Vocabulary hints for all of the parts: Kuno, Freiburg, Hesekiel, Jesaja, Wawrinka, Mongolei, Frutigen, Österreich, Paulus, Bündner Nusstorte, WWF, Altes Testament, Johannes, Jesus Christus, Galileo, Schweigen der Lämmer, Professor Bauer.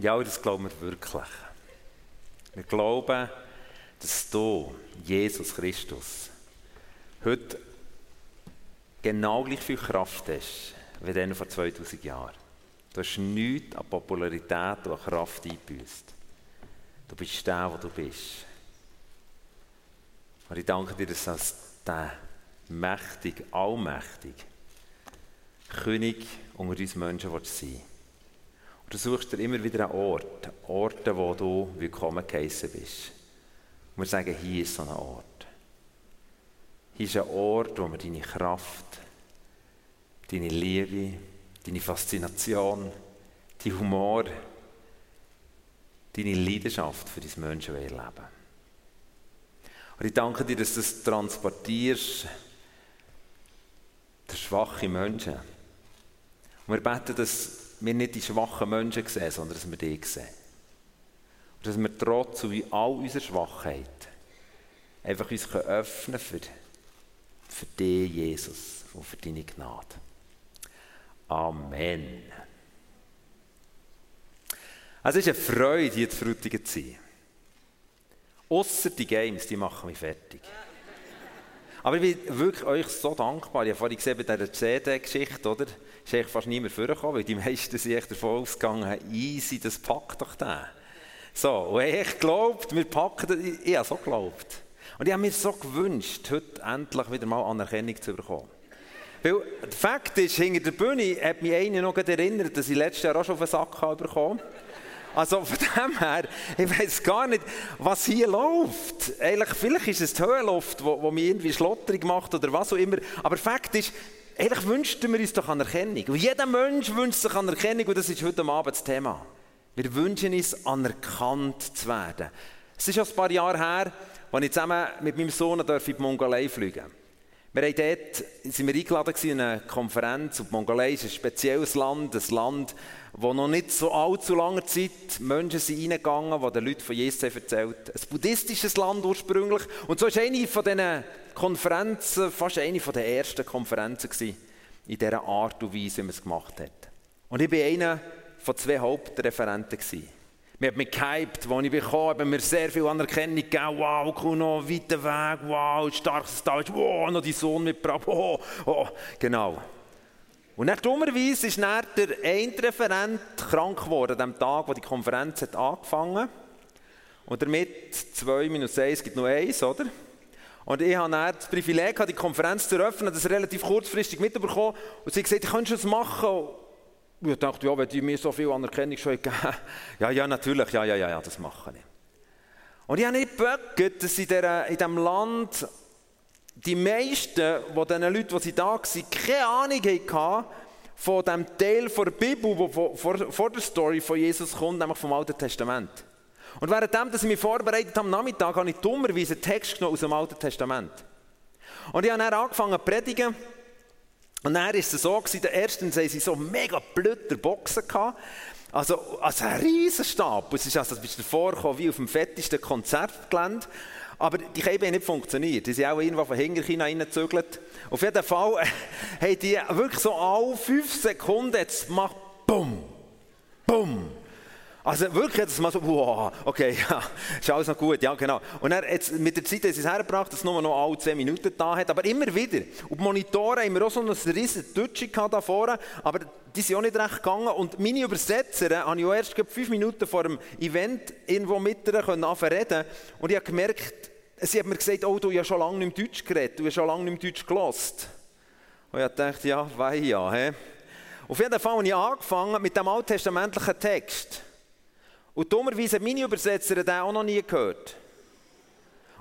Ja, das glauben wir wirklich. Wir glauben, dass du, Jesus Christus, heute genau gleich viel Kraft hast, wie dann vor 2000 Jahren. Du hast nichts an Popularität oder Kraft eingebüßt. Du bist der, der du bist. Und ich danke dir, dass als der mächtig, allmächtig König unter uns Menschen willst sein. Und du suchst dir immer wieder einen Ort, Orte, wo du willkommen geheissen bist. Und wir sagen, hier ist so ein Ort. Hier ist ein Ort, wo wir deine Kraft, deine Liebe, deine Faszination, deinen Humor, deine Leidenschaft für dein Menschenleben erleben. Und ich danke dir, dass du das transportierst, der schwache Menschen. Und wir beten, dass wir nicht die schwachen Menschen sehen, sondern dass wir dich sehen. Und dass wir trotz all unserer Schwachheit einfach uns öffnen können für dich, Jesus, und für deine Gnade. Amen. Es ist eine Freude, hier zu Frutigen zu sein. Ausser die Games, die machen mich fertig. Aber ich bin wirklich euch so dankbar. Ich habe vorhin gesehen, bei dieser CD-Geschichte, oder? Ist eigentlich fast niemand vorgekommen, weil die meisten sind echt davon ausgegangen, easy, das packt doch den. So, und ich glaubte, wir packen das. Ich habe so geglaubt. Und ich habe mir so gewünscht, heute endlich wieder mal Anerkennung zu bekommen. Weil der Fakt ist, hinter der Bühne hat mich einer noch erinnert, dass ich letztes Jahr auch schon auf den Sack habe bekommen. Also von dem her, ich weiss gar nicht, was hier läuft. Ehrlich, vielleicht ist es die Höhenluft, die mich irgendwie schlotterig macht oder was auch immer. Aber Fakt ist, ehrlich wünschten wir uns doch Anerkennung. Und jeder Mensch wünscht sich Anerkennung und das ist heute Abend das Thema. Wir wünschen uns, anerkannt zu werden. Es ist schon ein paar Jahre her, als ich zusammen mit meinem Sohn in die Mongolei fliegen durfte. Wir waren dort eingeladen in eine Konferenz. Und die Mongolei ist ein spezielles Land, ein Land, wo noch nicht so allzu langer Zeit Menschen sind reingegangen, die den Leuten von Jesus erzählt. Ein buddhistisches Land ursprünglich. Und so war eine von diesen Konferenzen, fast eine von den ersten Konferenzen gewesen, in dieser Art und Weise, wie man es gemacht hat. Und ich war einer von zwei Hauptreferenten gewesen. Wir haben mich gehypt, als ich bekam, haben mir sehr viel Anerkennung gegeben. Wow, Kuno, weiter Weg, wow, starkes Tal, wow, noch dein Sohn mitgebracht, oh, oh, genau. Und dann dummerweise ist dann der eine Referent krank geworden, an dem Tag, wo die Konferenz hat angefangen hat. Und damit 2 minus 1 gibt noch 1, oder? Und ich habe dann das Privileg gehabt, die Konferenz zu eröffnen, das relativ kurzfristig mitbekommen. Und sie hat gesagt, ich könnte es machen. Und ich dachte, ja, wenn die mir so viel Anerkennung schon gegeben haben, ja, natürlich, ja, das mache ich. Und ich habe nicht gebeten, dass in diesem Land die meisten von den Leuten, die sie da waren, keine Ahnung hatten von dem Teil der Bibel, der vor der Story von Jesus kommt, nämlich vom Alten Testament. Und währenddem, dass ich mich vorbereitet habe am Nachmittag, habe ich dummerweise einen Text genommen aus dem Alten Testament. Und ich habe dann angefangen zu predigen. Und dann war es so, erstens hatten sie so mega blöde Boxen. Also ein riesen Stab. Es ist also vorgekommen wie auf dem fettesten Konzertgelände. Aber die Käbe haben nicht funktioniert. Die sind auch irgendwo von Hinterchina reingezögert. Auf jeden Fall haben die wirklich so alle 5 Sekunden jetzt gemacht, bumm, bumm. Also wirklich hat es mal so, wow, okay, ja, ist alles noch gut, ja genau. Und dann jetzt, mit der Zeit haben sie es hergebracht, dass es nur noch alle 10 Minuten da hat, aber immer wieder. Und die Monitore haben wir auch so ein riesen Deutschchen da vorne, aber die sind auch nicht recht gegangen. Und meine Übersetzer habe ich auch erst 5 Minuten vor dem Event irgendwo mit ihr reden. Und ich habe gemerkt, sie hat mir gesagt, oh, du hast ja schon lange nicht mehr Deutsch geredet, du hast schon lange nicht mehr Deutsch gehört. Und ich habe gedacht, ja, wei ja. He. Auf jeden Fall habe ich angefangen mit dem alttestamentlichen Text. Und dummerweise hat meine Übersetzer den auch noch nie gehört.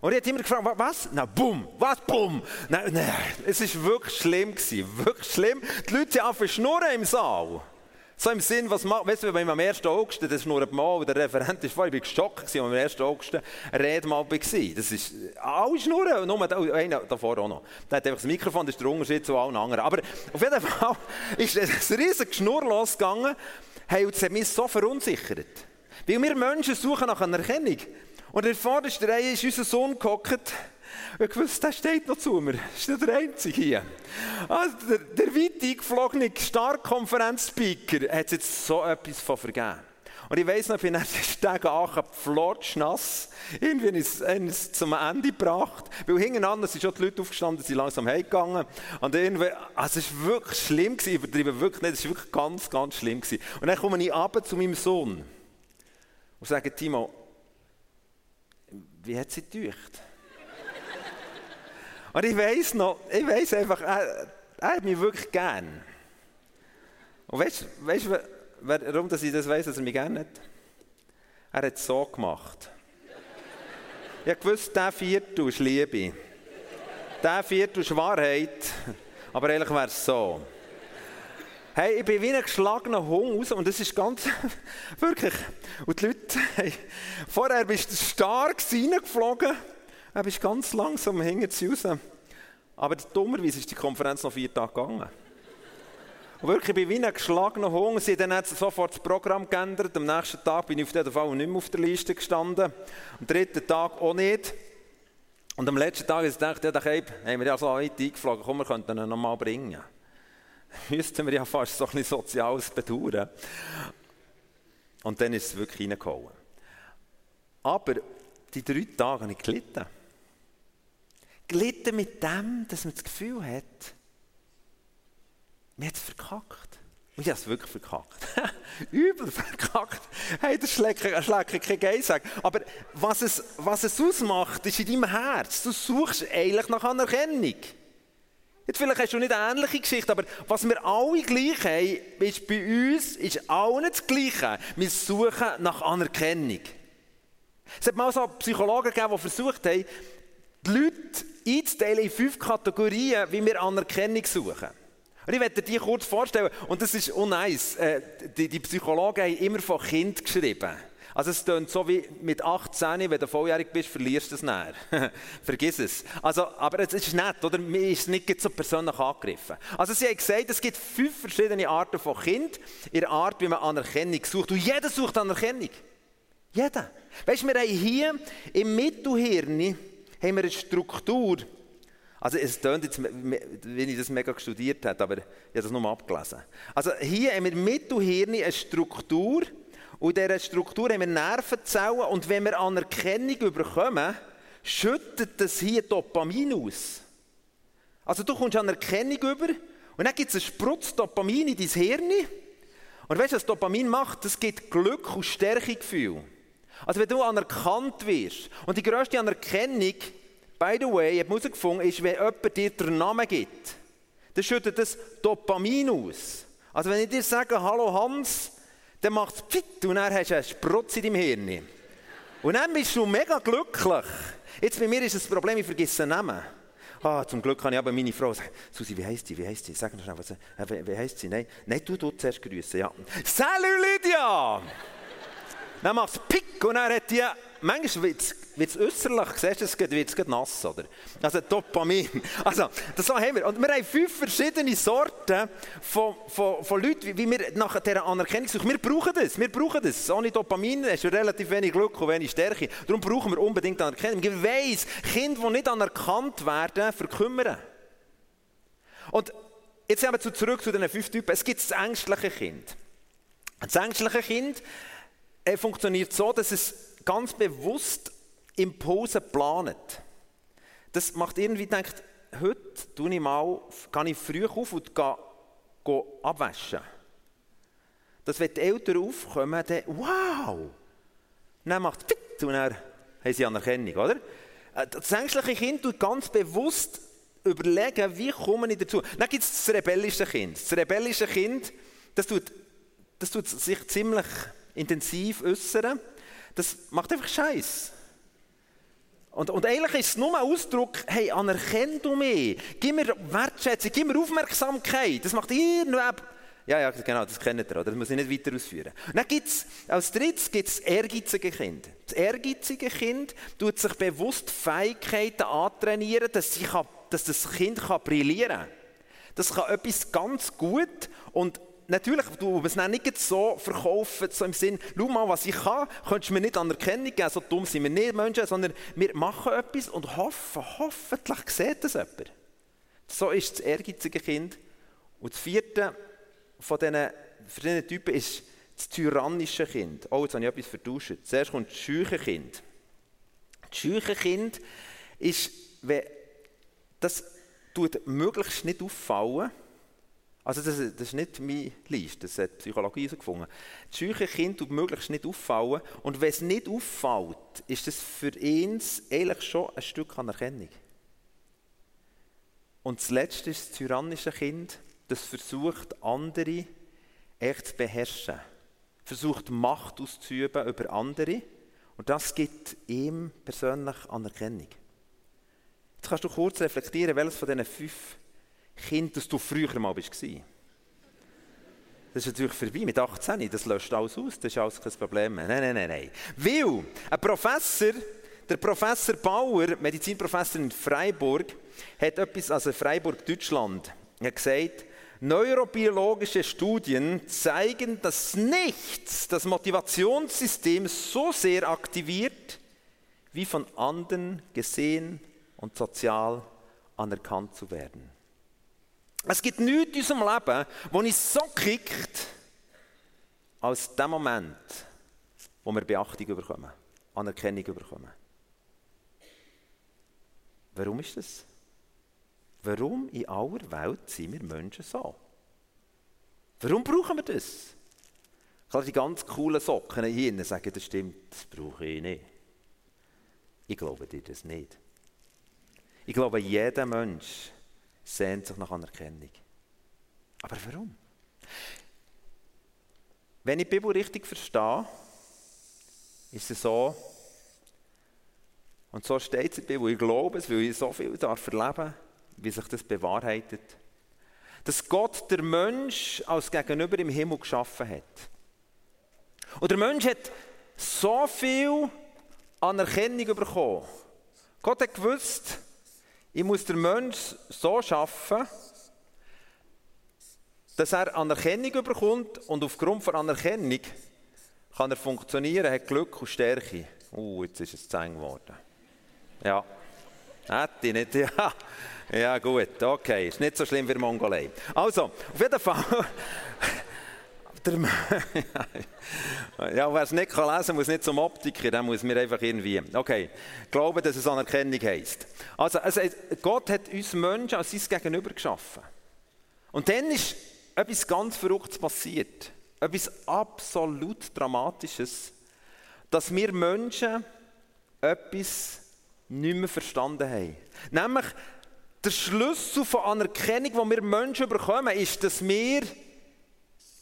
Und ich habe immer gefragt, was? Na, bumm, was, bumm. Nein, es war wirklich schlimm gewesen, wirklich schlimm. Die Leute haben einfach schnurren im Saal. So im Sinn, was macht, weißt du, wenn man am 1. August, das schnurrt man auch, der Referent ist voll, ich war geschockt gewesen, als am 1. August eine Rede mal war. Das ist, alle schnurren, nur einer davor auch noch. Der hat einfach das Mikrofon, das ist der Unterschied zu allen anderen. Aber auf jeden Fall ist es riesig Geschnurr losgegangen, hey, und es hat mich so verunsichert. Weil wir Menschen suchen nach Anerkennung. Und in der vordersten Reihe ist unser Sohn gehockt. Ich wusste, der steht noch zu mir. Das ist nicht der Einzige hier. Also, der weit eingeflogene Star-Konferenz-Speaker hat jetzt so etwas von vergeben. Und ich weiss noch, ich bin am ersten Tag flotschnass. Irgendwie haben es zum Ende gebracht. Weil hintereinander sind schon die Leute aufgestanden, sind langsam heimgegangen. Und irgendwie, also es war wirklich schlimm gewesen, ich übertreibe wirklich nicht, es war wirklich ganz, ganz schlimm gewesen. Und dann komme ich runter zu meinem Sohn und sage, Timo, wie hat sie getäuscht? Und ich weiss noch, ich weiss einfach, er hat mich wirklich gern. Und weißt du, warum dass ich das weiss, dass er mich gern hat? Er hat es so gemacht. Ich wusste, dieser Viertel ist Liebe. Dieser Viertel ist Wahrheit. Aber ehrlich wäre es so. Hey, ich bin wie ein geschlagener Hund raus und das ist ganz, wirklich. Und die Leute, hey, vorher bist du stark reingeflogen, dann bist du ganz langsam hinter sie raus. Aber dummerweise ist die Konferenz noch 4 Tage gegangen. Und wirklich, ich bin wie ein geschlagener Hund. Sie haben dann sofort das Programm geändert. Am nächsten Tag bin ich auf jeden Fall nicht mehr auf der Liste gestanden. Am 3. Tag auch nicht. Und am letzten Tag dachte ich, haben wir ja so weit eingeflogen, komm, wir könnten ihn noch mal bringen. Müssten wir ja fast so ein bisschen Soziales bedauern. Und dann ist es wirklich reingehauen. Aber die 3 Tage habe ich gelitten. Gelitten mit dem, dass man das Gefühl hat, man hat es verkackt. Und ich habe es wirklich verkackt. Übel verkackt. Hey, das schlägt kein Geissag. Aber was es ausmacht, ist in deinem Herz. Du suchst eigentlich nach Anerkennung. Jetzt vielleicht hast du nicht eine ähnliche Geschichte, aber was wir alle gleich haben, ist bei uns ist allen das Gleiche. Wir suchen nach Anerkennung. Es hat mal so Psychologen gegeben, die versucht haben, die Leute einzuteilen in 5 Kategorien, wie wir Anerkennung suchen. Und ich möchte dir die kurz vorstellen. Und das ist nice. Die Psychologen haben immer von Kind geschrieben. Also es klingt so wie mit 18, wenn du volljährig bist, verlierst du es näher. Vergiss es. Also, aber es ist nett, oder? Mir ist nicht so persönlich angegriffen. Also sie haben gesagt, es gibt 5 verschiedene Arten von Kind, in der Art, wie man Anerkennung sucht. Und jeder sucht Anerkennung. Jeder. Weißt du, wir haben hier im Mittelhirn eine Struktur. Also es klingt jetzt, wenn ich das mega studiert habe, aber ich habe das nur mal abgelesen. Also hier haben wir im Mittelhirn eine Struktur, und in dieser Struktur haben wir Nervenzellen und wenn wir Anerkennung bekommen, schüttet das hier Dopamin aus. Also du kommst Anerkennung über und dann gibt es einen Sprutz Dopamin in dein Hirn. Und weißt du, was Dopamin macht? Das gibt Glück und Stärkegefühl. Also wenn du anerkannt wirst. Und die grösste Anerkennung, by the way, ich habe herausgefunden, ist, wenn jemand dir den Namen gibt. Dann schüttet das Dopamin aus. Also wenn ich dir sage, hallo Hans, dann macht es Pfitt und dann hast du einen Sprutz in deinem Hirn. Und dann bist du mega glücklich. Jetzt bei mir ist das Problem, ich vergesse den Namen. Zum Glück kann ich aber meine Frau sagen, Susi, wie heisst sie? Wie heisst sie? Sag mir schnell, wie heisst sie? Nein, du zuerst grüßen. Ja. Salut Lydia! Dann macht es Pick und dann hat die... Manchmal wird es äusserlich, siehst du, es wird nass, oder? Also Dopamin. Also, das haben wir. Und wir haben 5 verschiedene Sorten von Leuten, wie wir nach dieser Anerkennung suchen. Wir brauchen das, Ohne Dopamin hast du relativ wenig Glück und wenig Stärke. Darum brauchen wir unbedingt Anerkennung. Ich weiss, Kinder, die nicht anerkannt werden, verkümmern. Und jetzt gehen wir zurück zu diesen 5 Typen. Es gibt das ängstliche Kind. Das ängstliche Kind funktioniert so, dass es ganz bewusst Impulse planet. Das macht irgendwie, denkt, heute tue ich mal, gehe ich früh auf und gehe abwaschen. Dass wenn die Eltern aufkommen, dann wow! Dann macht es Pitt und dann haben sie Anerkennung, oder? Das ängstliche Kind tut ganz bewusst überlegen, wie komme ich dazu. Dann gibt es das rebellische Kind. Das rebellische Kind, das tut sich ziemlich intensiv äußern. Das macht einfach Scheiß. Und eigentlich ist es nur ein Ausdruck, hey, anerkenn du mich, gib mir Wertschätzung, gib mir Aufmerksamkeit. Das macht irgendwer. Ja, genau, das kennt ihr, oder? Das muss ich nicht weiter ausführen. Und dann gibt's, als drittes gibt es das ehrgeizige Kind. Das ehrgeizige Kind tut sich bewusst Fähigkeiten antrainieren, dass das Kind brillieren kann. Das kann etwas ganz gut und natürlich, du es nicht so verkaufen, so im Sinn, schau mal, was ich kann, könntest du mir nicht Anerkennung geben, so dumm sind wir nicht Menschen, sondern wir machen etwas und hoffentlich sieht das jemand. So ist das ehrgeizige Kind. Und das 4. von diesen verschiedenen Typen ist das tyrannische Kind. Oh, jetzt habe ich etwas vertauscht. Zuerst kommt das scheuche Kind. Das scheuche Kind ist, wenn das tut möglichst nicht auffallen. Also das ist nicht meine Liste, das hat die Psychologie herausgefunden. Das scheuche Kind tut möglichst nicht auffallen. Und wenn es nicht auffällt, ist das für ihn eigentlich schon ein Stück Anerkennung. Und das Letzte ist das tyrannische Kind, das versucht, andere echt zu beherrschen. Versucht, Macht auszuüben über andere. Und das gibt ihm persönlich Anerkennung. Jetzt kannst du kurz reflektieren, welches von diesen 5 Kind, das du früher mal warst. Das ist natürlich vorbei, mit 18, das löscht alles aus, das ist alles kein Problem mehr. Nein. Weil ein Professor, der Professor Bauer, Medizinprofessor in Freiburg, hat etwas, also Freiburg, Deutschland, hat gesagt, neurobiologische Studien zeigen, dass nichts das Motivationssystem so sehr aktiviert, wie von anderen gesehen und sozial anerkannt zu werden. Es gibt nichts in unserem Leben, das uns so kickt, als der Moment, wo wir Beachtung bekommen, Anerkennung bekommen. Warum ist das? Warum in aller Welt sind wir Menschen so? Warum brauchen wir das? Klar, die ganz coolen Socken hier sagen, das stimmt, das brauche ich nicht. Ich glaube dir das nicht. Ich glaube, jeder Mensch sehnt sich nach Anerkennung. Aber warum? Wenn ich die Bibel richtig verstehe, ist es so, und so steht es in der Bibel, ich glaube es, weil ich so viel darf erleben, wie sich das bewahrheitet, dass Gott den Mensch als Gegenüber im Himmel geschaffen hat. Und der Mensch hat so viel Anerkennung bekommen. Gott hat gewusst, ich muss den Menschen so schaffen, dass er Anerkennung bekommt und aufgrund von Anerkennung kann er funktionieren, hat Glück und Stärke. Jetzt ist es zu eng geworden. Ja, hätte ich nicht. Ja, gut, okay, ist nicht so schlimm wie die Mongolei. Also, auf jeden Fall. Ja, wer es nicht lesen kann, muss nicht zum Optiker, dann muss mir einfach irgendwie. Okay, glauben, dass es Anerkennung heisst. Also Gott hat uns Menschen als sein Gegenüber geschaffen. Und dann ist etwas ganz Verrücktes passiert. Etwas absolut Dramatisches, dass wir Menschen etwas nicht mehr verstanden haben. Nämlich, der Schlüssel von Anerkennung, den wir Menschen bekommen, ist, dass wir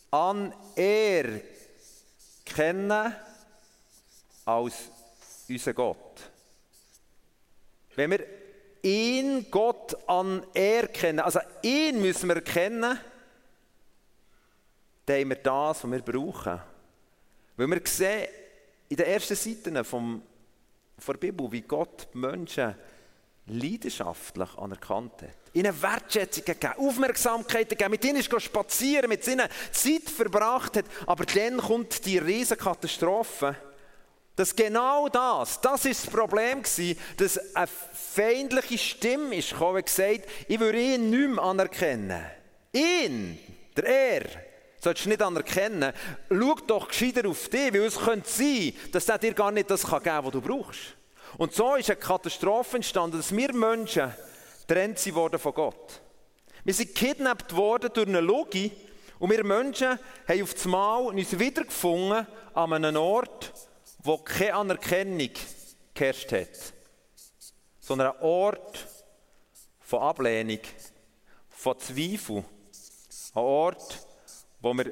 anerkennen als unseren Gott. Wenn wir ihn, Gott, anerkennen, also ihn müssen wir erkennen, dann haben wir das, was wir brauchen. Weil wir sehen in den ersten Seiten der Bibel, wie Gott die Menschen leidenschaftlich anerkannt hat. Ihnen Wertschätzung gegeben, Aufmerksamkeit gegeben, mit ihnen ist spazieren, mit ihnen Zeit verbracht hat. Aber dann kommt die riesige Katastrophe. Dass genau das ist das Problem gewesen, dass eine feindliche Stimme ist gekommen und gesagt, ich würde ihn nicht mehr anerkennen. Ihn, solltest du nicht anerkennen. Schau doch gescheiter auf dich, weil es könnte sein, dass er dir gar nicht das geben kann, was du brauchst. Und so ist eine Katastrophe entstanden, dass wir Menschen getrennt wurden von Gott. Wir sind gekidnappt worden durch eine Logik und wir Menschen haben auf das Mal uns wiedergefunden an einem Ort, wo keine Anerkennung geherrscht hat, sondern ein Ort von Ablehnung, von Zweifel. Ein Ort, wo wir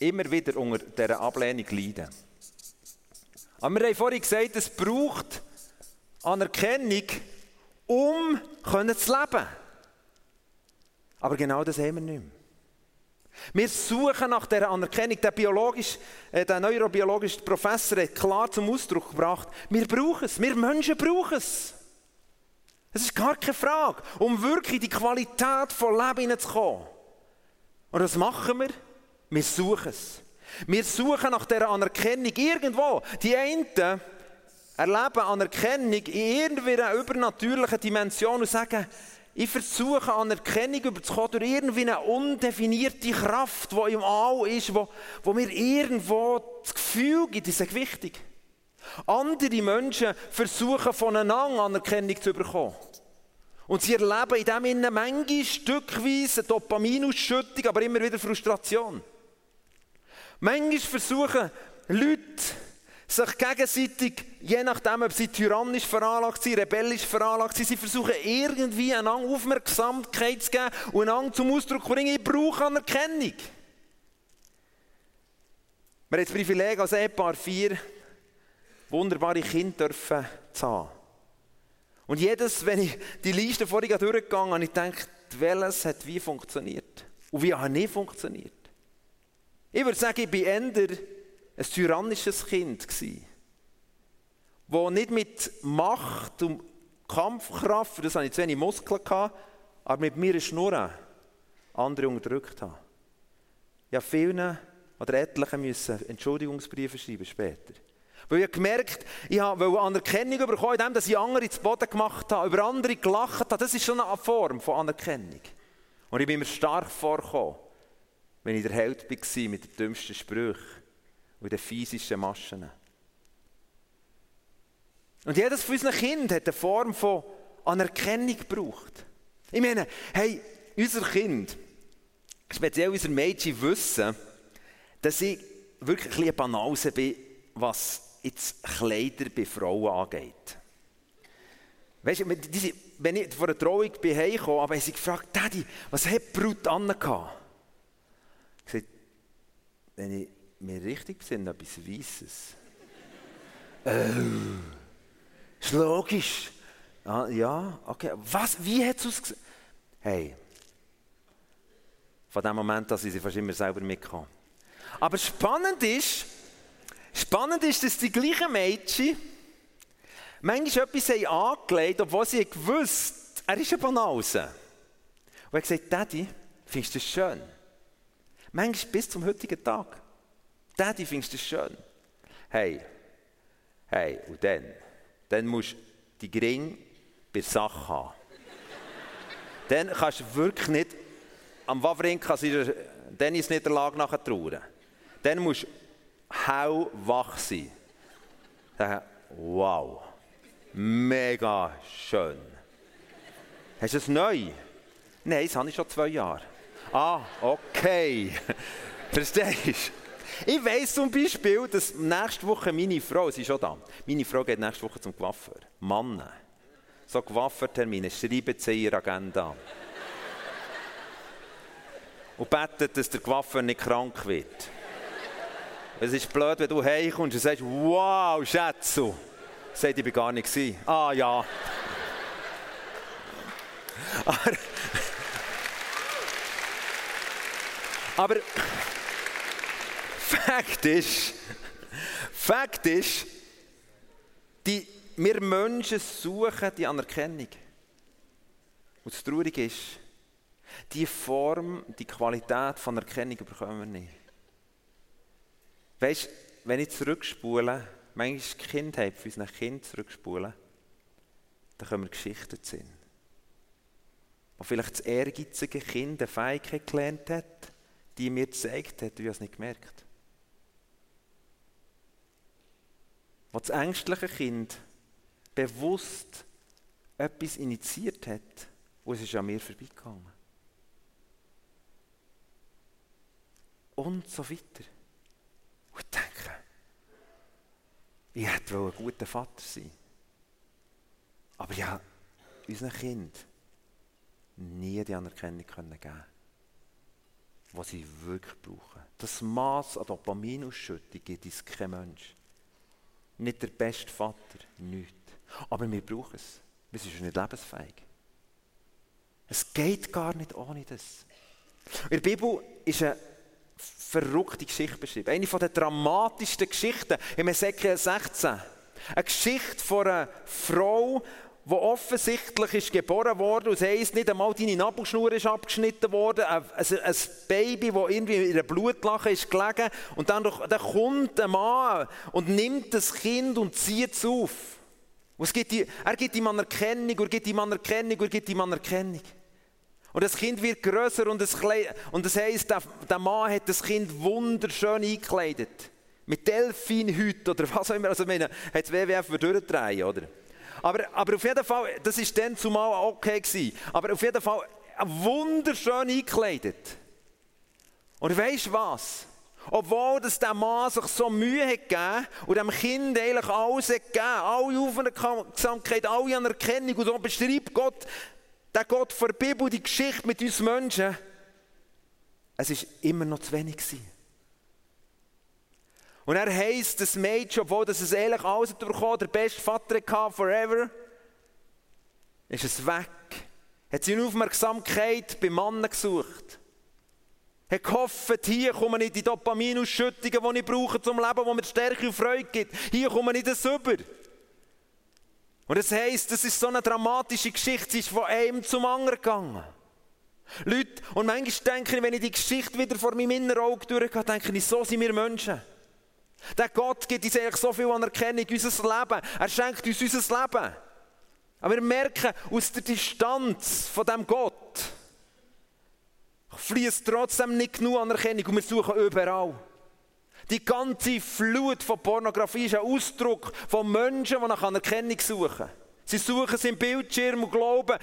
immer wieder unter dieser Ablehnung leiden. Aber wir haben vorhin gesagt, es braucht Anerkennung, um zu leben. Aber genau das haben wir nicht mehr. Wir suchen nach dieser Anerkennung. Der neurobiologische Professor hat klar zum Ausdruck gebracht, wir brauchen es, wir Menschen brauchen es. Es ist gar keine Frage, um wirklich in die Qualität von Leben hineinzukommen. Und was machen wir? Wir suchen es. Wir suchen nach dieser Anerkennung irgendwo. Die einen erleben Anerkennung in irgendeiner übernatürlichen Dimension und sagen, ich versuche Anerkennung überzukommen durch irgendwie eine undefinierte Kraft, die im All ist, wo mir irgendwo das Gefühl gibt, das ist wichtig. Andere Menschen versuchen voneinander Anerkennung zu bekommen. Und sie erleben in dem Innen manchmal stückweise Dopaminausschüttung, aber immer wieder Frustration. Manchmal versuchen Leute, sich gegenseitig, je nachdem, ob sie tyrannisch veranlagt sind, rebellisch veranlagt sind, sie versuchen irgendwie einander Aufmerksamkeit zu geben und einander zum Ausdruck zu bringen, ich brauche Anerkennung. Wir haben das Privileg, als Ehepaar 4 wunderbare Kinder dürfen zu haben. Und jedes, wenn ich die Liste vorhin durchgegangen habe, ich denke, welches hat wie funktioniert und wie hat nicht funktioniert. Ich würde sagen, ich bin eher ein tyrannisches Kind gsi, das nicht mit Macht und Kampfkraft, für das hatte ich zu wenig Muskeln, aber mit meiner Schnurren andere unterdrückt habe. Ich musste vielen oder etlichen Entschuldigungsbriefe schreiben später. Weil ich gemerkt habe, ich wollte Anerkennung bekommen, indem ich andere zu Boden gemacht habe, über andere gelacht habe. Das ist schon eine Form von Anerkennung. Und ich bin mir stark vorgekommen, wenn ich der Held war mit den dümmsten Sprüchen und den physischen Maschen. Und jedes von unseren Kindern hat eine Form von Anerkennung gebraucht. Ich meine, hey, unser Kind, speziell unser Mädchen, wissen, dass ich wirklich ein Banause bin, was jetzt Kleider bei Frauen angeht. Weißt du, wenn ich vor einer Trauung bin, heimgekommen, aber sie gefragt, Daddy, was hat die Brut angehabt? Ich sagte, wenn ich mir richtig besinne, etwas Weisses. Ist logisch. Ah, ja, okay. Was? Wie hat es ausgesehen? Hey, von dem Moment, dass ich sie fast immer selber mitgekommen. Aber spannend ist, dass die gleichen Mädchen manchmal etwas angelegt haben, obwohl sie gewusst, er ist eine Banause. Und er hat gesagt, Daddy, findest du das schön? Manchmal bis zum heutigen Tag. Daddy, findest du das schön? Hey, und dann? Dann musst du die Gring bei der Sache haben. Dann kannst du wirklich nicht am Wawrinka seiner Tennisniederlage nachher trauern. Dann musst du hellwach sein. Dann, wow, mega schön. Hast du es neu? Nein, das habe ich schon 2 Jahre. Ah, okay. Verstehst du? Ich weiss zum Beispiel, dass nächste Woche meine Frau, sie ist schon da, meine Frau geht nächste Woche zum Coiffeur. Mann, so Coiffeurtermine, schreiben sie in ihre Agenda. Und betet, dass der Coiffeur nicht krank wird. Es ist blöd, wenn du heimkommst und sagst, wow, Schätzel. Sagt, ich bin gar nicht gewesen. Ah ja. Aber Fakt ist, wir Menschen suchen die Anerkennung. Und das Traurige ist, die Form, die Qualität von Anerkennung bekommen wir nicht. Weißt du, wenn ich zurückspule, manchmal ist die Kindheit für unsere Kinder zurückspulen, dann kommen wir Geschichten zu sehen. Wo vielleicht das ehrgeizige Kind eine Fähigkeit gelernt hat, die mir gezeigt hat, wie ich es nicht gemerkt. Wo das ängstliche Kind bewusst etwas initiiert hat und es ist an mir vorbeigegangen. Und so weiter. Und ich denke, ich hätte wohl ein guter Vater sein. Aber ich habe unseren Kind nie die Anerkennung geben können, was sie wirklich brauchen. Das Maß an Dopaminausschüttung gibt es kein Mensch. Nicht der beste Vater, nichts. Aber wir brauchen es. Wir sind schon nicht lebensfähig. Es geht gar nicht ohne das. In der Bibel ist eine verrückte Geschichte beschrieben. Eine der dramatischsten Geschichten im Hesekiel 16. Eine Geschichte von einer Frau, die offensichtlich ist geboren worden und das heisst, nicht einmal deine Nabelschnur ist abgeschnitten worden, ein Baby, das irgendwie in einer Blutlache ist gelegen und dann kommt ein Mann und nimmt das Kind und zieht es auf. Und er gibt ihm Anerkennung, er gibt ihm Anerkennung, er gibt ihm Anerkennung. Und das Kind wird grösser und es heisst, der Mann hat das Kind wunderschön eingekleidet. Mit Delfinhüten oder was auch immer. Also, ich meine, hat das WWF durchdrehen, oder? Aber auf jeden Fall, das war dann zumal okay gewesen, aber auf jeden Fall wunderschön eingekleidet. Und weisst du was? Obwohl dass der Mann sich so Mühe hat gegeben und dem Kind eigentlich alles hat gegeben, alle Aufmerksamkeit, alle Anerkennung, und so beschreibt Gott, der Gott der Bibel, die Geschichte mit uns Menschen, es war immer noch zu wenig gewesen. Und er heisst, das Mädchen, obwohl es ehrlich alles bekommen, der beste Vater hatte, forever, ist es weg. Hat seine Aufmerksamkeit beim Mann gesucht. Hat gehofft, hier kommen nicht die Dopaminausschüttungen, die ich brauche zum Leben, die mir Stärke und Freude gibt. Hier kommen nicht das über. Und das heisst, das ist so eine dramatische Geschichte, sie ist von einem zum anderen gegangen. Leute, und manchmal denke ich, wenn ich die Geschichte wieder vor meinem inneren Auge durchgehe, denke ich, so sind wir Menschen. Der Gott gibt uns eigentlich so viel Anerkennung, unser Leben. Er schenkt uns unser Leben. Aber wir merken, aus der Distanz von diesem Gott fließt trotzdem nicht genug Anerkennung und wir suchen überall. Die ganze Flut von Pornografie ist ein Ausdruck von Menschen, die nach Anerkennung suchen. Sie suchen es im Bildschirm und glauben,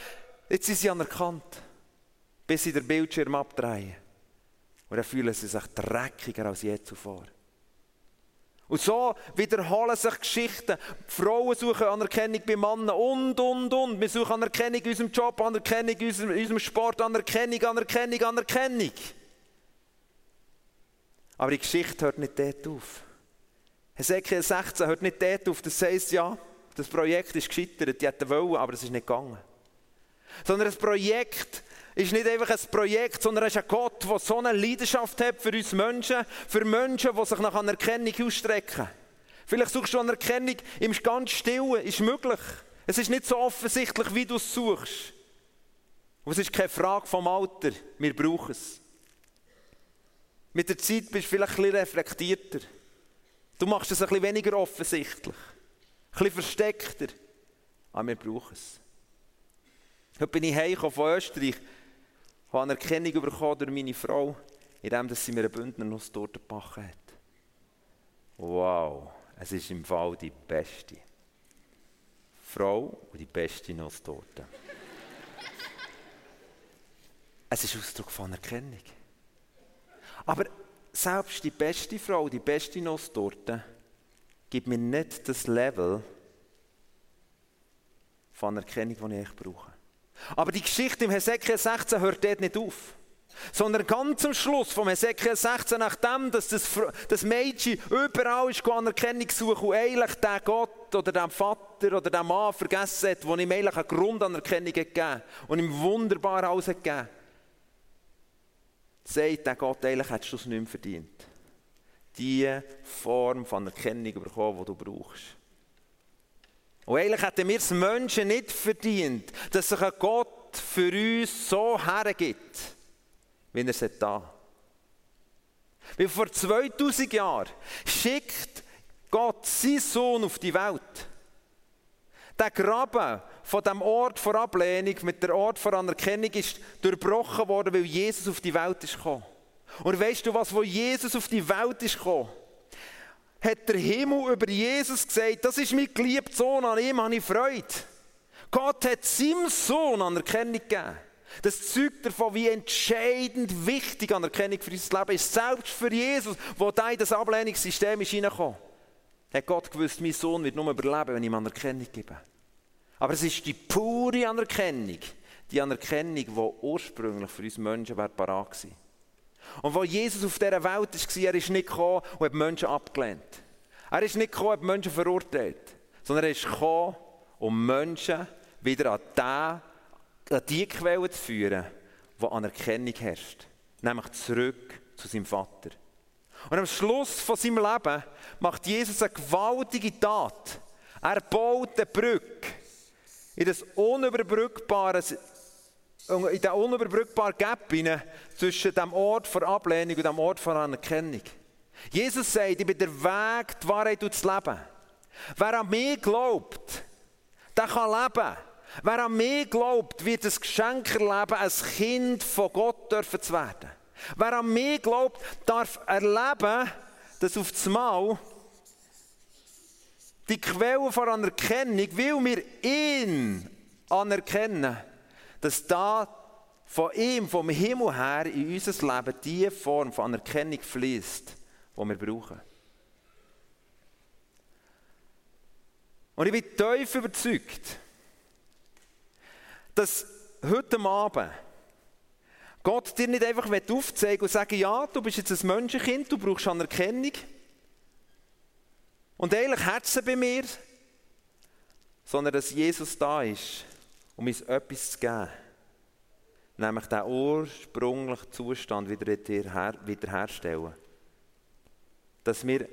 jetzt sind sie anerkannt, bis sie den Bildschirm abdrehen. Und dann fühlen sie sich dreckiger als je zuvor. Und so wiederholen sich Geschichten. Frauen suchen Anerkennung bei Männern und. Wir suchen Anerkennung in unserem Job, Anerkennung in unserem Sport, Anerkennung. Aber die Geschichte hört nicht dort auf. Hesekiel 16 hört nicht dort auf. Das heisst, ja, das Projekt ist gescheitert. Die hätten wollen, aber es ist nicht gegangen. Sondern das Projekt ist nicht einfach ein Projekt, sondern es ist ein Gott, der so eine Leidenschaft hat für uns Menschen, für Menschen, die sich nach Anerkennung ausstrecken. Vielleicht suchst du Anerkennung im ganz Stillen, ist möglich. Es ist nicht so offensichtlich, wie du es suchst. Und es ist keine Frage vom Alter, wir brauchen es. Mit der Zeit bist du vielleicht ein bisschen reflektierter. Du machst es ein bisschen weniger offensichtlich, ein bisschen versteckter. Aber wir brauchen es. Heute bin ich heimgekommen von Österreich. Ich habe Anerkennung bekommen durch meine Frau, indem sie mir eine Bündner Nusstorte gebacken hat. Wow, es ist im Fall die beste Frau und die beste Nusstorte. Es ist Ausdruck von Anerkennung. Aber selbst die beste Frau, die beste Nusstorte, gibt mir nicht das Level von Anerkennung, das ich brauche. Aber die Geschichte im Hesekiel 16 hört dort nicht auf. Sondern ganz am Schluss vom Hesekiel 16, nachdem dass das Mädchen überall ist, Anerkennung suchen und eigentlich den Gott oder den Vater oder den Mann vergessen hat, der ihm eigentlich eine Grundanerkennung gegeben hat und ihm wunderbar alles gegeben hat, sagt der Gott, eigentlich hättest du es nicht mehr verdient. Die Form von Anerkennung bekommen, die du brauchst. Und eigentlich hätten wir es Menschen nicht verdient, dass sich ein Gott für uns so hergibt, wie er es getan hat. Weil vor 2000 Jahren schickt Gott seinen Sohn auf die Welt. Der Graben von dem Ort der Ablehnung mit dem Ort der Anerkennung ist durchbrochen worden, weil Jesus auf die Welt ist gekommen. Und weißt du was, wo Jesus auf die Welt ist gekommen? Hat der Himmel über Jesus gesagt, das ist mein geliebter Sohn, an ihm habe ich Freude. Gott hat seinem Sohn Anerkennung gegeben. Das zeugt davon, wie entscheidend wichtig Anerkennung für unser Leben ist. Selbst für Jesus, wo der in das Ablehnungssystem hineinkam, hat Gott gewusst, mein Sohn wird nur überleben, wenn ich ihm Anerkennung gebe. Aber es ist die pure Anerkennung, die Anerkennung, die ursprünglich für uns Menschen parat war. Und als Jesus auf dieser Welt war, er ist nicht gekommen und hat Menschen abgelehnt. Er ist nicht gekommen und hat Menschen verurteilt. Sondern er ist gekommen, um Menschen wieder an die Quelle zu führen, wo Anerkennung herrscht. Nämlich zurück zu seinem Vater. Und am Schluss von seinem Leben macht Jesus eine gewaltige Tat. Er baut eine Brücke in das unüberbrückbare in den unüberbrückbaren Gap hinein zwischen dem Ort der Ablehnung und dem Ort der Anerkennung. Jesus sagt, ich bin der Weg, die Wahrheit und das Leben. Wer an mich glaubt, der kann leben. Wer an mich glaubt, wird ein Geschenk erleben, ein Kind von Gott dürfen zu werden. Wer an mich glaubt, darf erleben, dass auf das Mal die Quelle von Anerkennung, weil wir ihn anerkennen, dass da von ihm, vom Himmel her, in unser Leben die Form von Anerkennung fließt, die wir brauchen. Und ich bin tief überzeugt, dass heute Abend Gott dir nicht einfach aufzeigen und sagen, ja, du bist jetzt ein Menschenkind, du brauchst Anerkennung. Und eigentlich Herzen bei mir, sondern dass Jesus da ist, um uns etwas zu geben. Nämlich den ursprünglichen Zustand wiederherstellen. Dass wir,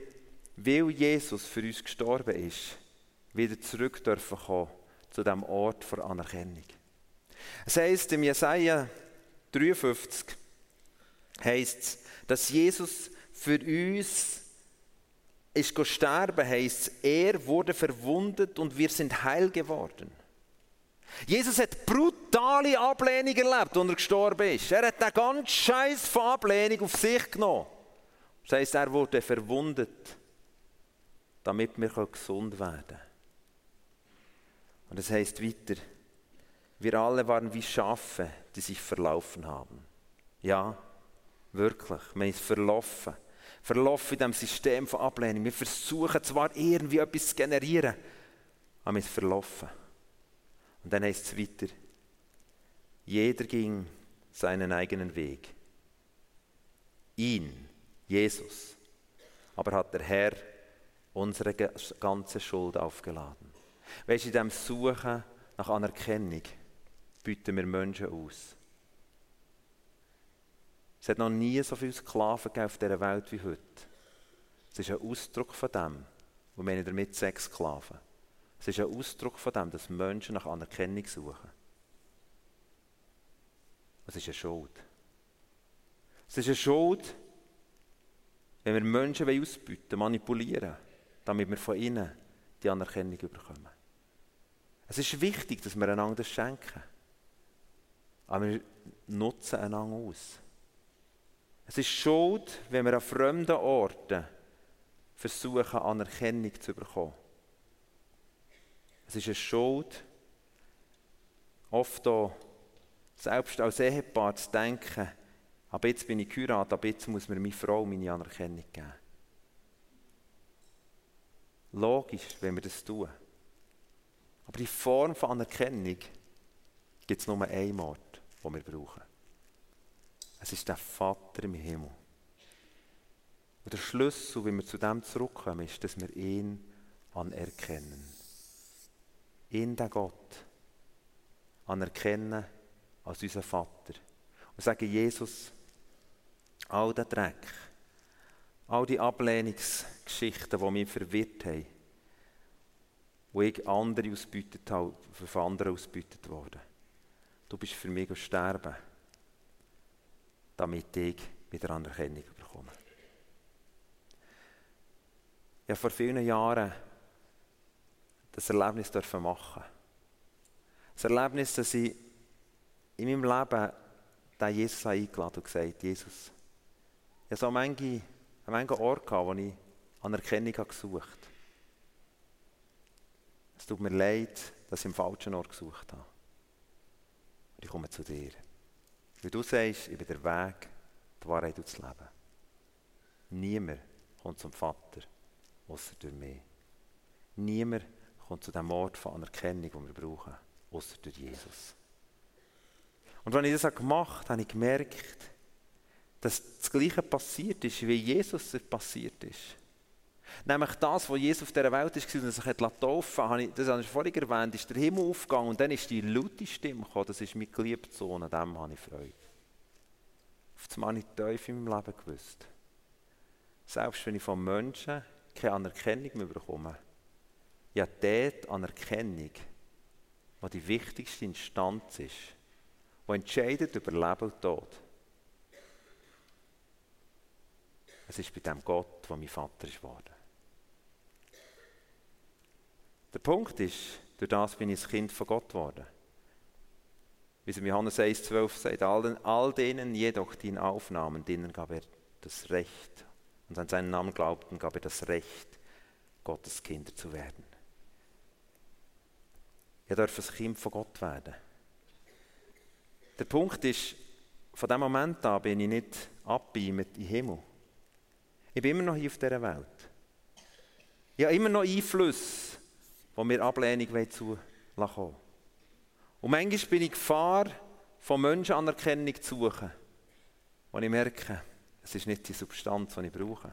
weil Jesus für uns gestorben ist, wieder zurück dürfen kommen zu diesem Ort der Anerkennung. Es heisst im Jesaja 53, heisst, dass Jesus für uns ist gestorben, heisst, er wurde verwundet und wir sind heil geworden. Jesus hat brutale Ablehnung erlebt, als er gestorben ist. Er hat den ganzen Scheiß von Ablehnung auf sich genommen. Das heisst, er wurde verwundet, damit wir gesund werden können. Und es heisst weiter, wir alle waren wie Schafe, die sich verlaufen haben. Ja, wirklich, wir sind verlaufen. Verlaufen in diesem System von Ablehnung. Wir versuchen zwar irgendwie etwas zu generieren, aber wir sind verlaufen. Und dann heisst es weiter, jeder ging seinen eigenen Weg. Ihn, Jesus, aber hat der Herr unsere ganze Schuld aufgeladen. Weisst du, in diesem Suchen nach Anerkennung bieten wir Menschen aus. Es hat noch nie so viele Sklaven gegeben auf dieser Welt wie heute. Es ist ein Ausdruck von dem, wir meinen damit Sexsklaven. Es ist ein Ausdruck von dem, dass Menschen nach Anerkennung suchen. Es ist eine Schuld. Es ist eine Schuld, wenn wir Menschen ausbeuten, manipulieren, damit wir von ihnen die Anerkennung bekommen. Es ist wichtig, dass wir einander das schenken. Aber wir nutzen einander aus. Es ist Schuld, wenn wir an fremden Orten versuchen, Anerkennung zu bekommen. Es ist eine Schuld, oft auch selbst als Ehepaar zu denken, ab jetzt bin ich geheiratet, ab jetzt muss mir meine Frau meine Anerkennung geben. Logisch, wenn wir das tun. Aber die Form von Anerkennung gibt es nur einen Ort, den wir brauchen. Es ist der Vater im Himmel. Und der Schlüssel, wie wir zu dem zurückkommen, ist, dass wir ihn anerkennen. Ihn, den Gott, anerkennen als unseren Vater. Und sagen, Jesus, all der Dreck, all die Ablehnungsgeschichten, die mich verwirrt haben, wo ich andere ausbeutet habe, von anderen ausbeutet worden. Du bist für mich gestorben, damit ich wieder Anerkennung bekomme. Ich habe vor vielen Jahren das Erlebnis machen. Das Erlebnis, dass ich in meinem Leben den Jesus eingeladen und gesagt habe, Jesus, ich hatte so manche Orte, wo ich Anerkennung gesucht habe. Es tut mir leid, dass ich im falschen Ort gesucht habe. Und ich komme zu dir. Weil du sagst, ich bin der Weg, die Wahrheit und das Leben. Niemand kommt zum Vater, außer durch mich. Niemand kommt zu dem Ort von Anerkennung, den wir brauchen, außer durch Jesus. Und als ich das gemacht habe, habe ich gemerkt, dass das Gleiche passiert ist, wie Jesus passiert ist. Nämlich das, was Jesus auf dieser Welt war und sich taufen lassen, das habe ich vorhin erwähnt, ist der Himmel aufgegangen und dann ist die laute Stimme gekommen, das ist mein geliebter Sohn, an dem habe ich Freude. Auf das habe ich tief in meinem Leben gewusst. Selbst wenn ich von Menschen keine Anerkennung mehr bekomme, ja, dort Anerkennung, die die wichtigste Instanz ist, die entscheidet über Leben und Tod. Es ist bei dem Gott, der mein Vater geworden ist. Der Punkt ist, Durch das bin ich ein Kind von Gott geworden. Wie es in Johannes 1,12 sagt, all denen jedoch, die ihn aufnahmen, denen gab er das Recht. Und an seinen Namen glaubten, gab er das Recht, Gottes Kinder zu werden. Ihr dürft ein Kind von Gott werden. Der Punkt ist, von diesem Moment an bin ich nicht abbeimt im Himmel. Ich bin immer noch hier auf dieser Welt. Ich habe immer noch Einflüsse, die mir Ablehnung zulassen wollen. Und manchmal bin ich Gefahr, von Menschen Anerkennung zu suchen, wo ich merke, es ist nicht die Substanz, die ich brauche.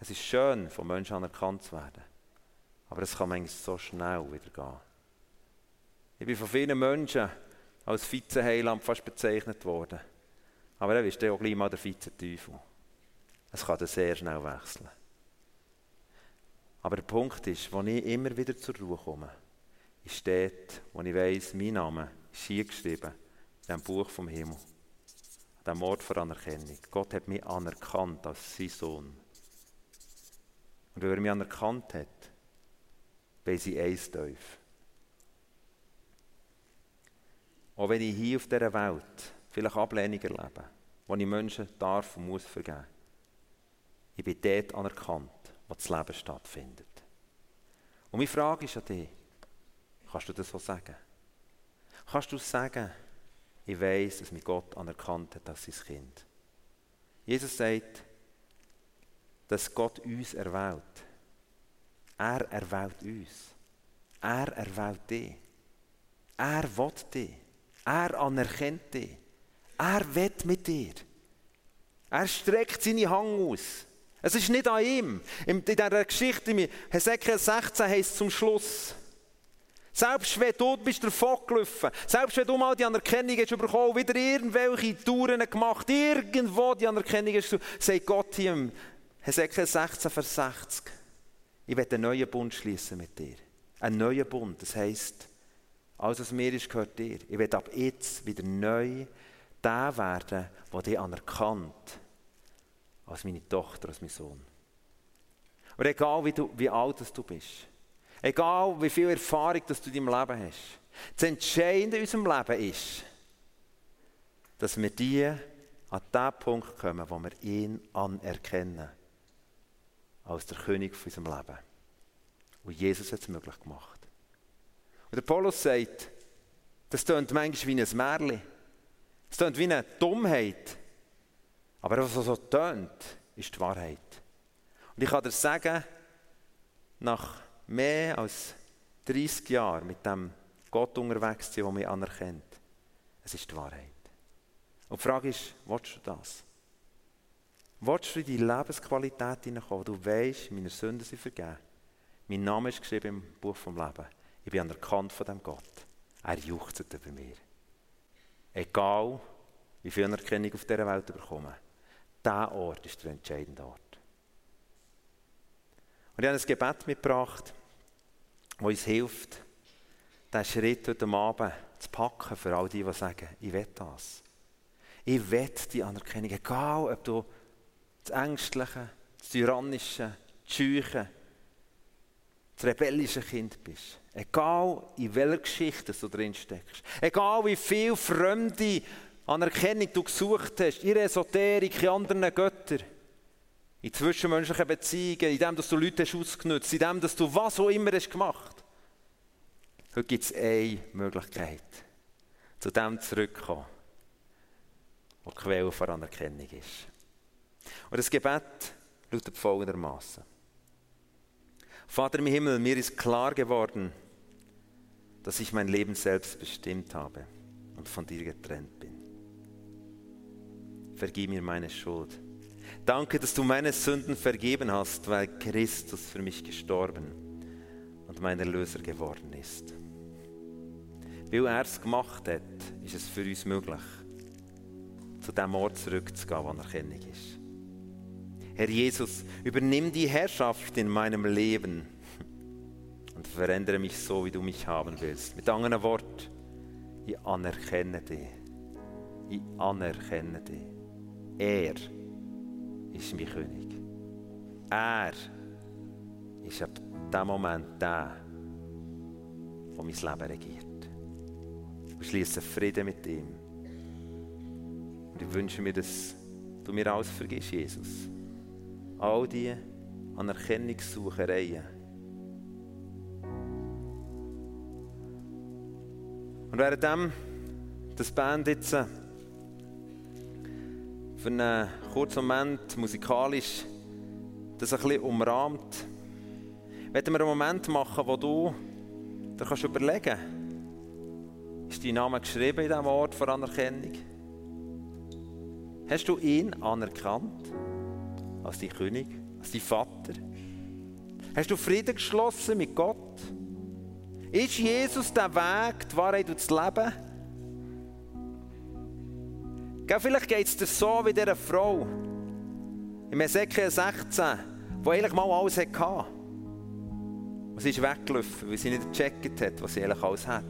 Es ist schön, von Menschen anerkannt zu werden, aber es kann manchmal so schnell wieder gehen. Ich bin von vielen Menschen als Vize-Heiland fast bezeichnet worden, aber er ist dann auch gleich mal der Vize-Teufel. Es kann dann sehr schnell wechseln. Aber der Punkt ist, wo ich immer wieder zur Ruhe komme, ist dort, wo ich weiss, mein Name ist hier geschrieben, in dem Buch vom Himmel, an diesem Ort für Anerkennung. Gott hat mich anerkannt als sein Sohn. Und weil er mich anerkannt hat, weiss ich eins tief. Auch wenn ich hier auf dieser Welt vielleicht Ablehnung erlebe, wo ich Menschen darf und muss vergeben, ich bin dort anerkannt, wo das Leben stattfindet. Und meine Frage ist an dich, kannst du das so sagen? Kannst du sagen, ich weiss, dass mich Gott anerkannt hat als sein Kind? Jesus sagt, dass Gott uns erwählt. Er erwählt uns. Er erwählt dich. Er will dich. Er anerkennt dich. Er will mit dir. Er streckt seine Hand aus. Es ist nicht an ihm. In dieser Geschichte, in Hesekiel 16, heisst es zum Schluss, selbst wenn du bist davongelaufen, selbst wenn du mal die Anerkennung hast bekommen, wieder irgendwelche Touren gemacht, irgendwo die Anerkennung hast du, sagt Gott hier im Hesekiel 16, Vers 60, ich werde einen neuen Bund schließen mit dir. Einen neuen Bund, das heisst, alles was mir ist, gehört dir. Ich werde ab jetzt wieder neu der werden, der dich anerkannt als meine Tochter, als mein Sohn. Und egal wie alt du bist, egal wie viel Erfahrung dass du in deinem Leben hast, das Entscheidende in unserem Leben ist, dass wir dir an den Punkt kommen, wo wir ihn anerkennen als der König von unserem Leben. Und Jesus hat es möglich gemacht. Und der Paulus sagt, das tönt manchmal wie ein Märchen, das tönt wie eine Dummheit, aber was so tönt, ist die Wahrheit. Und ich kann dir sagen, nach mehr als 30 Jahren mit dem Gott unterwegs sind, der mich anerkennt, es ist die Wahrheit. Und die Frage ist, willst du das? Willst du in die Lebensqualität hineinkommen, wo du weisst, meine Sünden sind vergeben. Mein Name ist geschrieben im Buch vom Leben. Ich bin anerkannt von diesem Gott. Er juchzt über mir. Egal, wie viel Anerkennung auf dieser Welt bekomme. Dieser Ort ist der entscheidende Ort. Und ich habe ein Gebet mitgebracht, das uns hilft, diesen Schritt heute Abend zu packen für all die, die sagen, ich will das. Ich will die Anerkennung, egal ob du das Ängstliche, das Tyrannische, das Scheuche, das rebellische Kind bist. Egal in welcher Geschichte du drin steckst. Egal wie viel fremde Anerkennung du gesucht hast, in Esoterik, in anderen Göttern, in zwischenmenschlichen Beziehungen, in dem, dass du Leute ausgenutzt hast, in dem, dass du was auch immer hast gemacht hast. Heute gibt es eine Möglichkeit, zu dem zurückzukommen, was die Quelle von Anerkennung ist. Und das Gebet lautet folgendermaßen: Vater im Himmel, mir ist klar geworden, dass ich mein Leben selbst bestimmt habe und von dir getrennt bin. Vergib mir meine Schuld. Danke, dass du meine Sünden vergeben hast, weil Christus für mich gestorben und mein Erlöser geworden ist. Weil er es gemacht hat, ist es für uns möglich, zu dem Ort zurückzugehen, wo Anerkennung ist. Herr Jesus, übernimm die Herrschaft in meinem Leben und verändere mich so, wie du mich haben willst. Mit anderen Worten, ich anerkenne dich. Ich anerkenne dich. Er ist mein König. Er ist ab dem Moment der, der mein Leben regiert. Und schließe Frieden mit ihm. Und ich wünsche mir, dass du mir alles vergibst, Jesus. All diese Anerkennungssuchereien. Und währenddem das Band jetzt für einen kurzen Moment musikalisch das ein bisschen umrahmt, werden wir einen Moment machen, wo du dir kannst überlegen kannst, ist dein Name geschrieben in diesem Ort für Anerkennung? Hast du ihn anerkannt? Als dein König, als dein Vater? Hast du Frieden geschlossen mit Gott? Ist Jesus der Weg, die Wahrheit und das Leben? Vielleicht geht es dir so wie dieser Frau im Hesekiel 16, die eigentlich mal alles hatte. Und sie ist weggelaufen, weil sie nicht gecheckt hat, was sie eigentlich alles hat.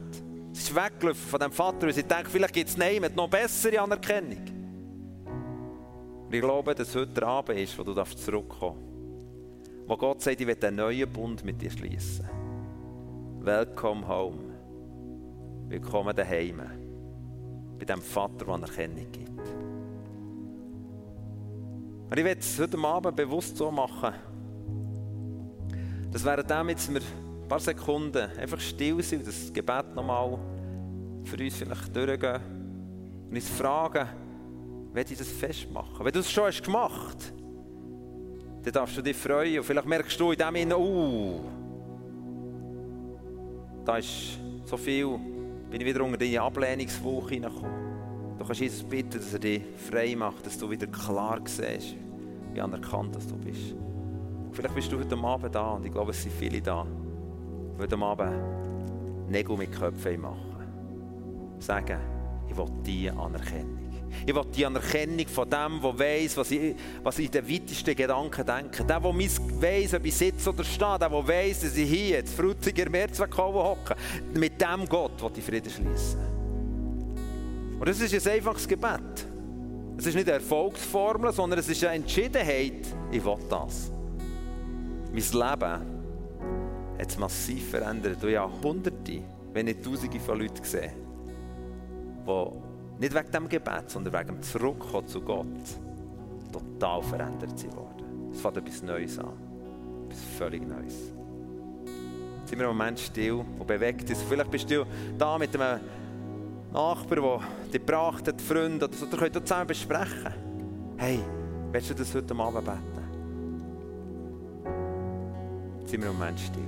Sie ist weggelaufen von dem Vater, weil sie denkt, vielleicht gibt es niemand noch bessere Anerkennung. Und ich glaube, dass heute der Abend ist, wo du zurückkommen darfst. Wo Gott sagt, ich will einen neuen Bund mit dir schließen. Welcome home. Willkommen daheim. Bei dem Vater, der Anerkennung gibt. Und ich werde es heute Abend bewusst so machen, dass währenddem jetzt wir ein paar Sekunden einfach still sind und das Gebet nochmal für uns vielleicht durchgehen und uns fragen, will ich das festmachen? Wenn du es schon hast gemacht hast, dann darfst du dich freuen und vielleicht merkst du in dem Sinne, da ist so viel, bin ich wieder unter deine Ablehnungswoche hineingekommen. Du kannst Jesus bitten, dass er dich frei macht, dass du wieder klar siehst, wie anerkannt dass du bist. Vielleicht bist du heute Abend da und ich glaube, es sind viele da, die heute Abend Nägel mit Köpfen machen. Sagen, ich will diese Anerkennung. Ich will die Anerkennung von dem, der weiss, was ich in den weitesten Gedanken denke. Der, der weiss, ob ich sitze oder stehe. Der, der weiss, dass ich hier, jetzt Frutiger Mehrzweckhalle hocke. Mit dem Gott will ich Frieden schließen. Und das ist ein einfaches Gebet. Es ist nicht eine Erfolgsformel, sondern es ist eine Entschiedenheit. Ich will das. Mein Leben hat es massiv verändert. Ich habe Hunderte, wenn nicht Tausende von Leuten gesehen, die nicht wegen dem Gebet, sondern wegen dem Zurückkommen zu Gott total verändert sie worden. Es fängt etwas Neues an. Etwas völlig Neues. Jetzt sind wir im Moment still und bewegt uns. Vielleicht bist du da mit einem Nachbarn, der dich gebracht hat, Freunde oder so. Ihr könnt das zusammen besprechen. Hey, willst du das heute Abend beten? Jetzt sind wir im Moment still.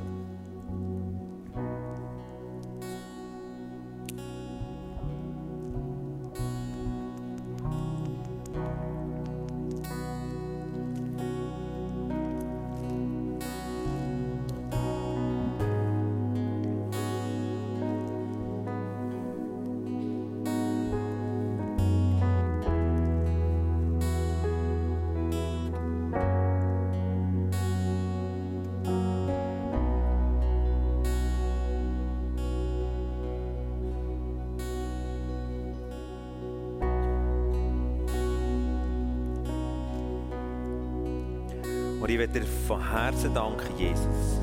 Ich möchte dir von Herzen danken, Jesus,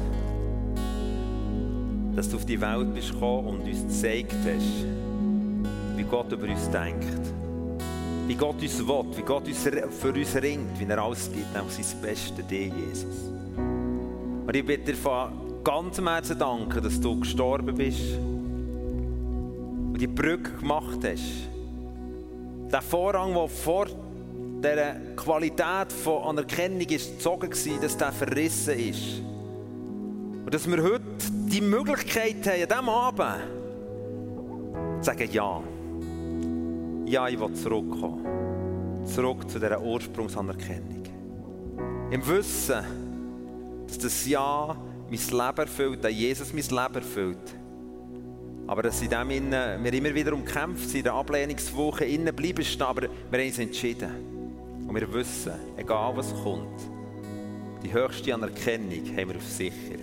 dass du auf die Welt bist gekommen und uns gezeigt hast, wie Gott über uns denkt, wie Gott uns will, wie Gott für uns ringt, wie er alles gibt, nämlich sein Bestes dir, Jesus. Und ich möchte dir von ganzem Herzen danken, dass du gestorben bist und die Brücke gemacht hast. Der Vorrang, der vor dieser Qualität von Anerkennung ist gezogen gewesen, dass der verrissen ist. Und dass wir heute die Möglichkeit haben, an diesem Abend zu sagen, ja. Ja, ich will zurückkommen. Zurück zu dieser Ursprungsanerkennung. Im Wissen, dass das Ja mein Leben erfüllt, dass Jesus mein Leben erfüllt. Aber dass in dem Innen, wir immer wieder umkämpft sind, in der Ablehnungswoche innen bleiben stehen, aber wir haben uns entschieden. Und wir wissen, egal was kommt, die höchste Anerkennung haben wir auf sicher.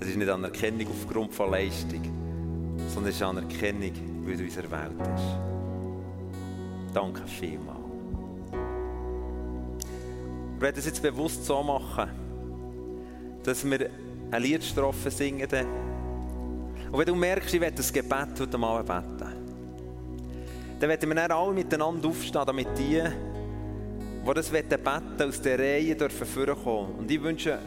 Es ist nicht Anerkennung aufgrund von Leistung, sondern es ist Anerkennung, weil du in unserer Welt bist. Danke vielmals. Wir werden es jetzt bewusst so machen, dass wir eine Liedstrophe singen, Und wenn du merkst, ich will das Gebet heute Abend beten, dann werden wir dann alle miteinander aufstehen, damit die, die das beten wollen, aus der Reihe dürfen vorkommen. Und ich wünsche,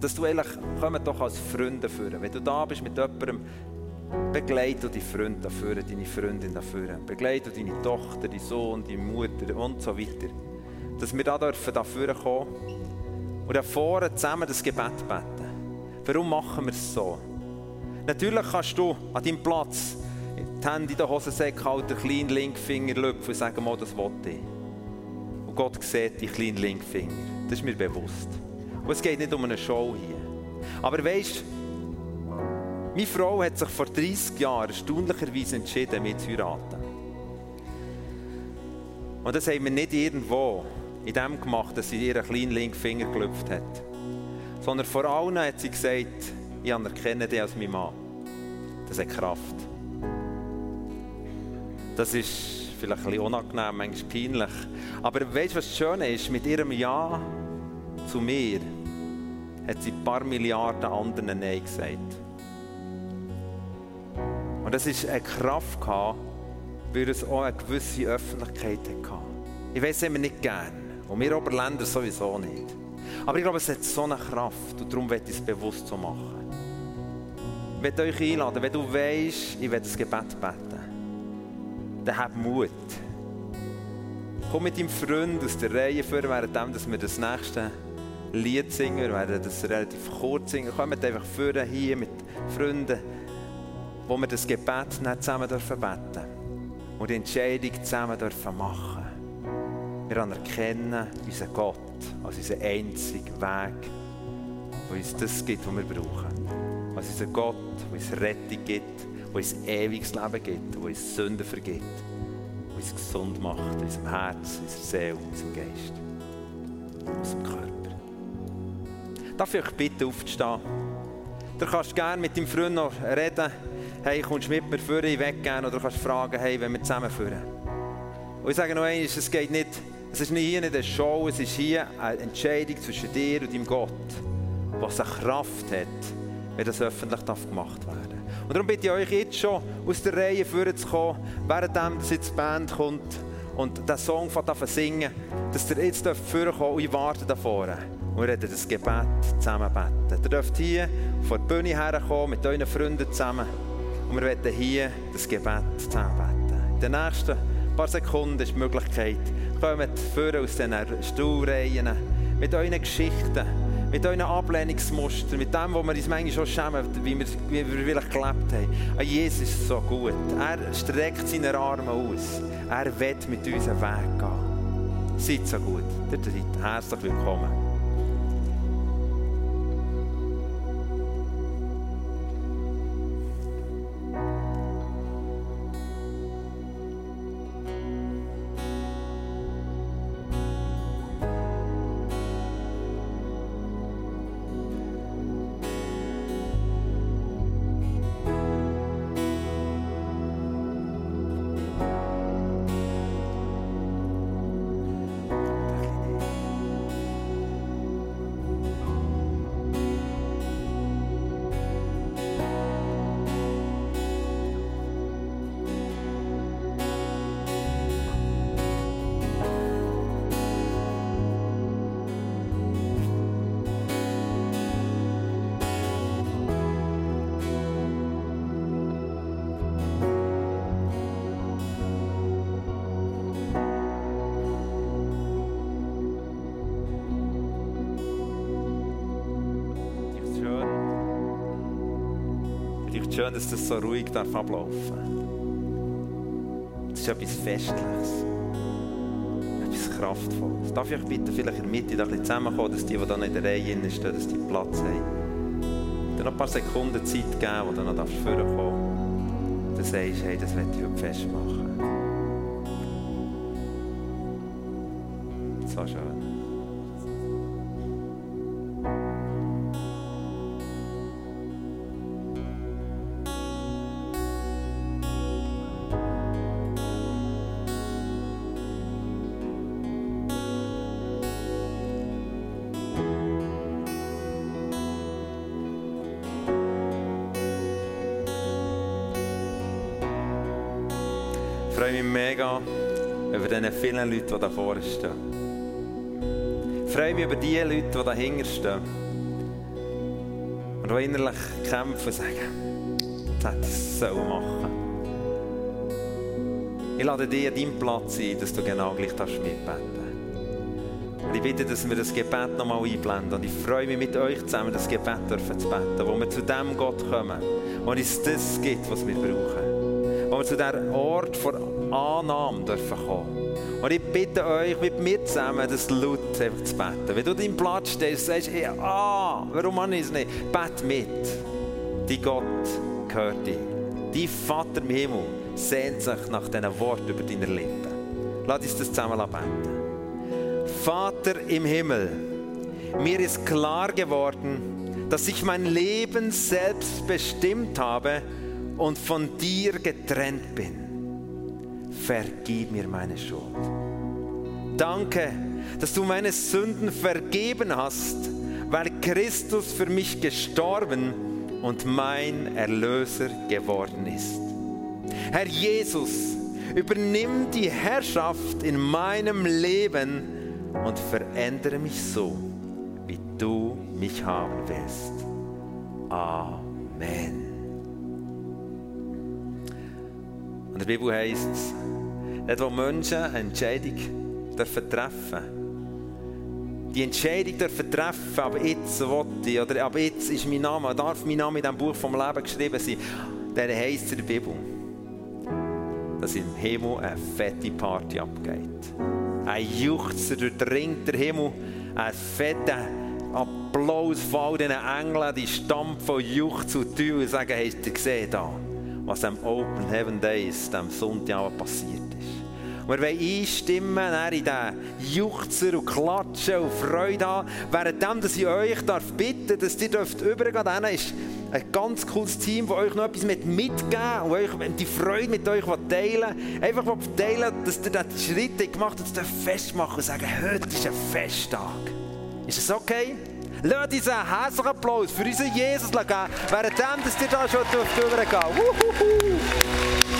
dass du eigentlich kommst doch als Freunde führen. Wenn du da bist mit jemandem, begleite deine Freunde dafür, deine Freundin dafür, begleite deine Tochter, deinen Sohn, deine Mutter und so weiter. Dass wir da dürfen dafür kommen und da vorne zusammen das Gebet beten. Warum machen wir es so? Natürlich kannst du an deinem Platz die Hände in den Hosensäcken halten, den kleinen Linkfinger löpfen und sagen, mal, das will ich. Und Gott sieht die kleinen Linkfinger. Das ist mir bewusst. Und es geht nicht um eine Show hier. Aber weisst, meine Frau hat sich vor 30 Jahren erstaunlicherweise entschieden, mich zu heiraten. Und das haben wir nicht irgendwo in dem gemacht, dass sie ihren kleinen Linkfinger gelüpft hat. Sondern vor allem hat sie gesagt, ich anerkenne dich als mein Mann. Das hat Kraft. Das ist vielleicht ein bisschen unangenehm, manchmal peinlich. Aber weißt du, was das Schöne ist? Mit ihrem Ja zu mir hat sie ein paar Milliarden anderen Nein gesagt. Und das ist eine Kraft, weil es auch eine gewisse Öffentlichkeit hatte. Ich weiss, das haben wir nicht gern. Und wir Oberländer sowieso nicht. Aber ich glaube, es hat so eine Kraft und darum möchte ich es bewusst so machen. Ich möchte euch einladen, wenn du weisst, ich will das Gebet beten, dann hab Mut. Komm mit deinem Freund aus der Reihe vor, während wir das nächste Lied singen, wir werden das relativ kurz singen. Kommt einfach vor hier mit Freunden, wo wir das Gebet nicht zusammen beten dürfen und die Entscheidung zusammen dürfen machen. Wir anerkennen unseren Gott als unseren einzigen Weg, der uns das gibt, was wir brauchen. Als unseren Gott, der uns Rettung gibt, der uns ewiges Leben gibt, der uns Sünden vergibt, der uns gesund macht, in unserem Herz, in unserer Seele, in unserem Geist, in unserem Körper. Darf ich euch bitten, aufzustehen? Du kannst gerne mit deinem Freund noch reden. Hey, kommst du mit mir vor, ich will gerne. Oder du kannst fragen, hey, wenn wir zusammen führen. Und ich sage noch einmal, es geht nicht, es ist hier nicht eine Show, es ist hier eine Entscheidung zwischen dir und deinem Gott, was eine Kraft hat, wenn das öffentlich gemacht werden darf. Und darum bitte ich euch jetzt schon, aus der Reihe vorzukommen, während jetzt die Band kommt und der Song fängt an zu singen, dass ihr jetzt vorkommen und ich warte da vorne. Und wir werden das Gebet zusammen beten. Ihr dürft hier vor die Bühne herkommen, mit euren Freunden zusammen. Und wir werden hier das Gebet zusammen beten. In der nächsten ein paar Sekunden ist die Möglichkeit. Kommt vorne aus den Stuhlreihen mit euren Geschichten, mit euren Ablehnungsmustern, mit dem, wo wir uns manchmal schon schämen, wie wir vielleicht gelebt haben. Jesus ist so gut. Er streckt seine Arme aus. Er will mit uns einen Weg gehen. Seid so gut. Ihr seid herzlich willkommen. Schön, dass das so ruhig ablaufen darf. Das ist etwas Festliches. Etwas Kraftvolles. Darf ich euch bitten, vielleicht in der Mitte da ein bisschen zusammenkommen, dass die hier in der Reihe stehen, dass die Platz haben. Dann noch ein paar Sekunden Zeit geben, wo du noch vorkommen darfst. Dann sagst du, hey, das möchte ich heute festmachen. So schön. freue mich mega über diese vielen Leute, die da vorne stehen. Ich freue mich über die Leute, die da hinten stehen. Und die innerlich kämpfen und sagen, das hätte ich so machen. Ich lade dich an deinem Platz ein, dass du genau gleich mitbeten darfst. Und ich bitte, dass wir das Gebet nochmal einblenden. Und ich freue mich, mit euch zusammen das Gebet dürfen zu beten, wo wir zu dem Gott kommen, wo es das gibt, was wir brauchen. Wo wir zu diesem Ort vor Annahme dürfen kommen. Und ich bitte euch, mit mir zusammen das laut einfach zu beten. Wenn du deinen Platz stehst und sagst, hey, warum kann ich es nicht? Bete mit. Dein Gott gehört dir. Dein Vater im Himmel sehnt sich nach diesen Worten über deine Lippen. Lass uns das zusammen beten. Vater im Himmel, mir ist klar geworden, dass ich mein Leben selbst bestimmt habe und von dir getrennt bin. Vergib mir meine Schuld. Danke, dass du meine Sünden vergeben hast, weil Christus für mich gestorben und mein Erlöser geworden ist. Herr Jesus, übernimm die Herrschaft in meinem Leben und verändere mich so, wie du mich haben willst. Amen. In der Bibel heisst es, dort wo Menschen eine Entscheidung treffen dürfen. Die Entscheidung dürfen treffen, ab jetzt will ich, oder ab jetzt ist mein Name, darf mein Name in diesem Buch vom Leben geschrieben sein. Dann heisst es in der Bibel, dass im Himmel eine fette Party abgeht. Ein Juchzer durchdringt der Himmel, ein fetter Applaus von diesen Engeln, die stampfen von Juchz und Tür und sagen, hast du gesehen da? Was am Open Heaven Days, am Sonntag passiert ist. Und wir wollen einstimmen in diesen Juchzer und Klatschen und Freude an. Währenddem, dass ich euch bitten darf, dass ihr übergehen dürft, ist ein ganz cooles Team, das euch noch etwas mitgeben und euch die Freude mit euch teilen. Einfach teilen, dass ihr diesen Schritt gemacht habt, dass ihr fest machen und sagen, heute ist ein Festtag. Ist das okay? Lasst uns einen hässlichen Applaus für unseren Jesus geben, währenddem, dass ihr da schon übergehen dürft.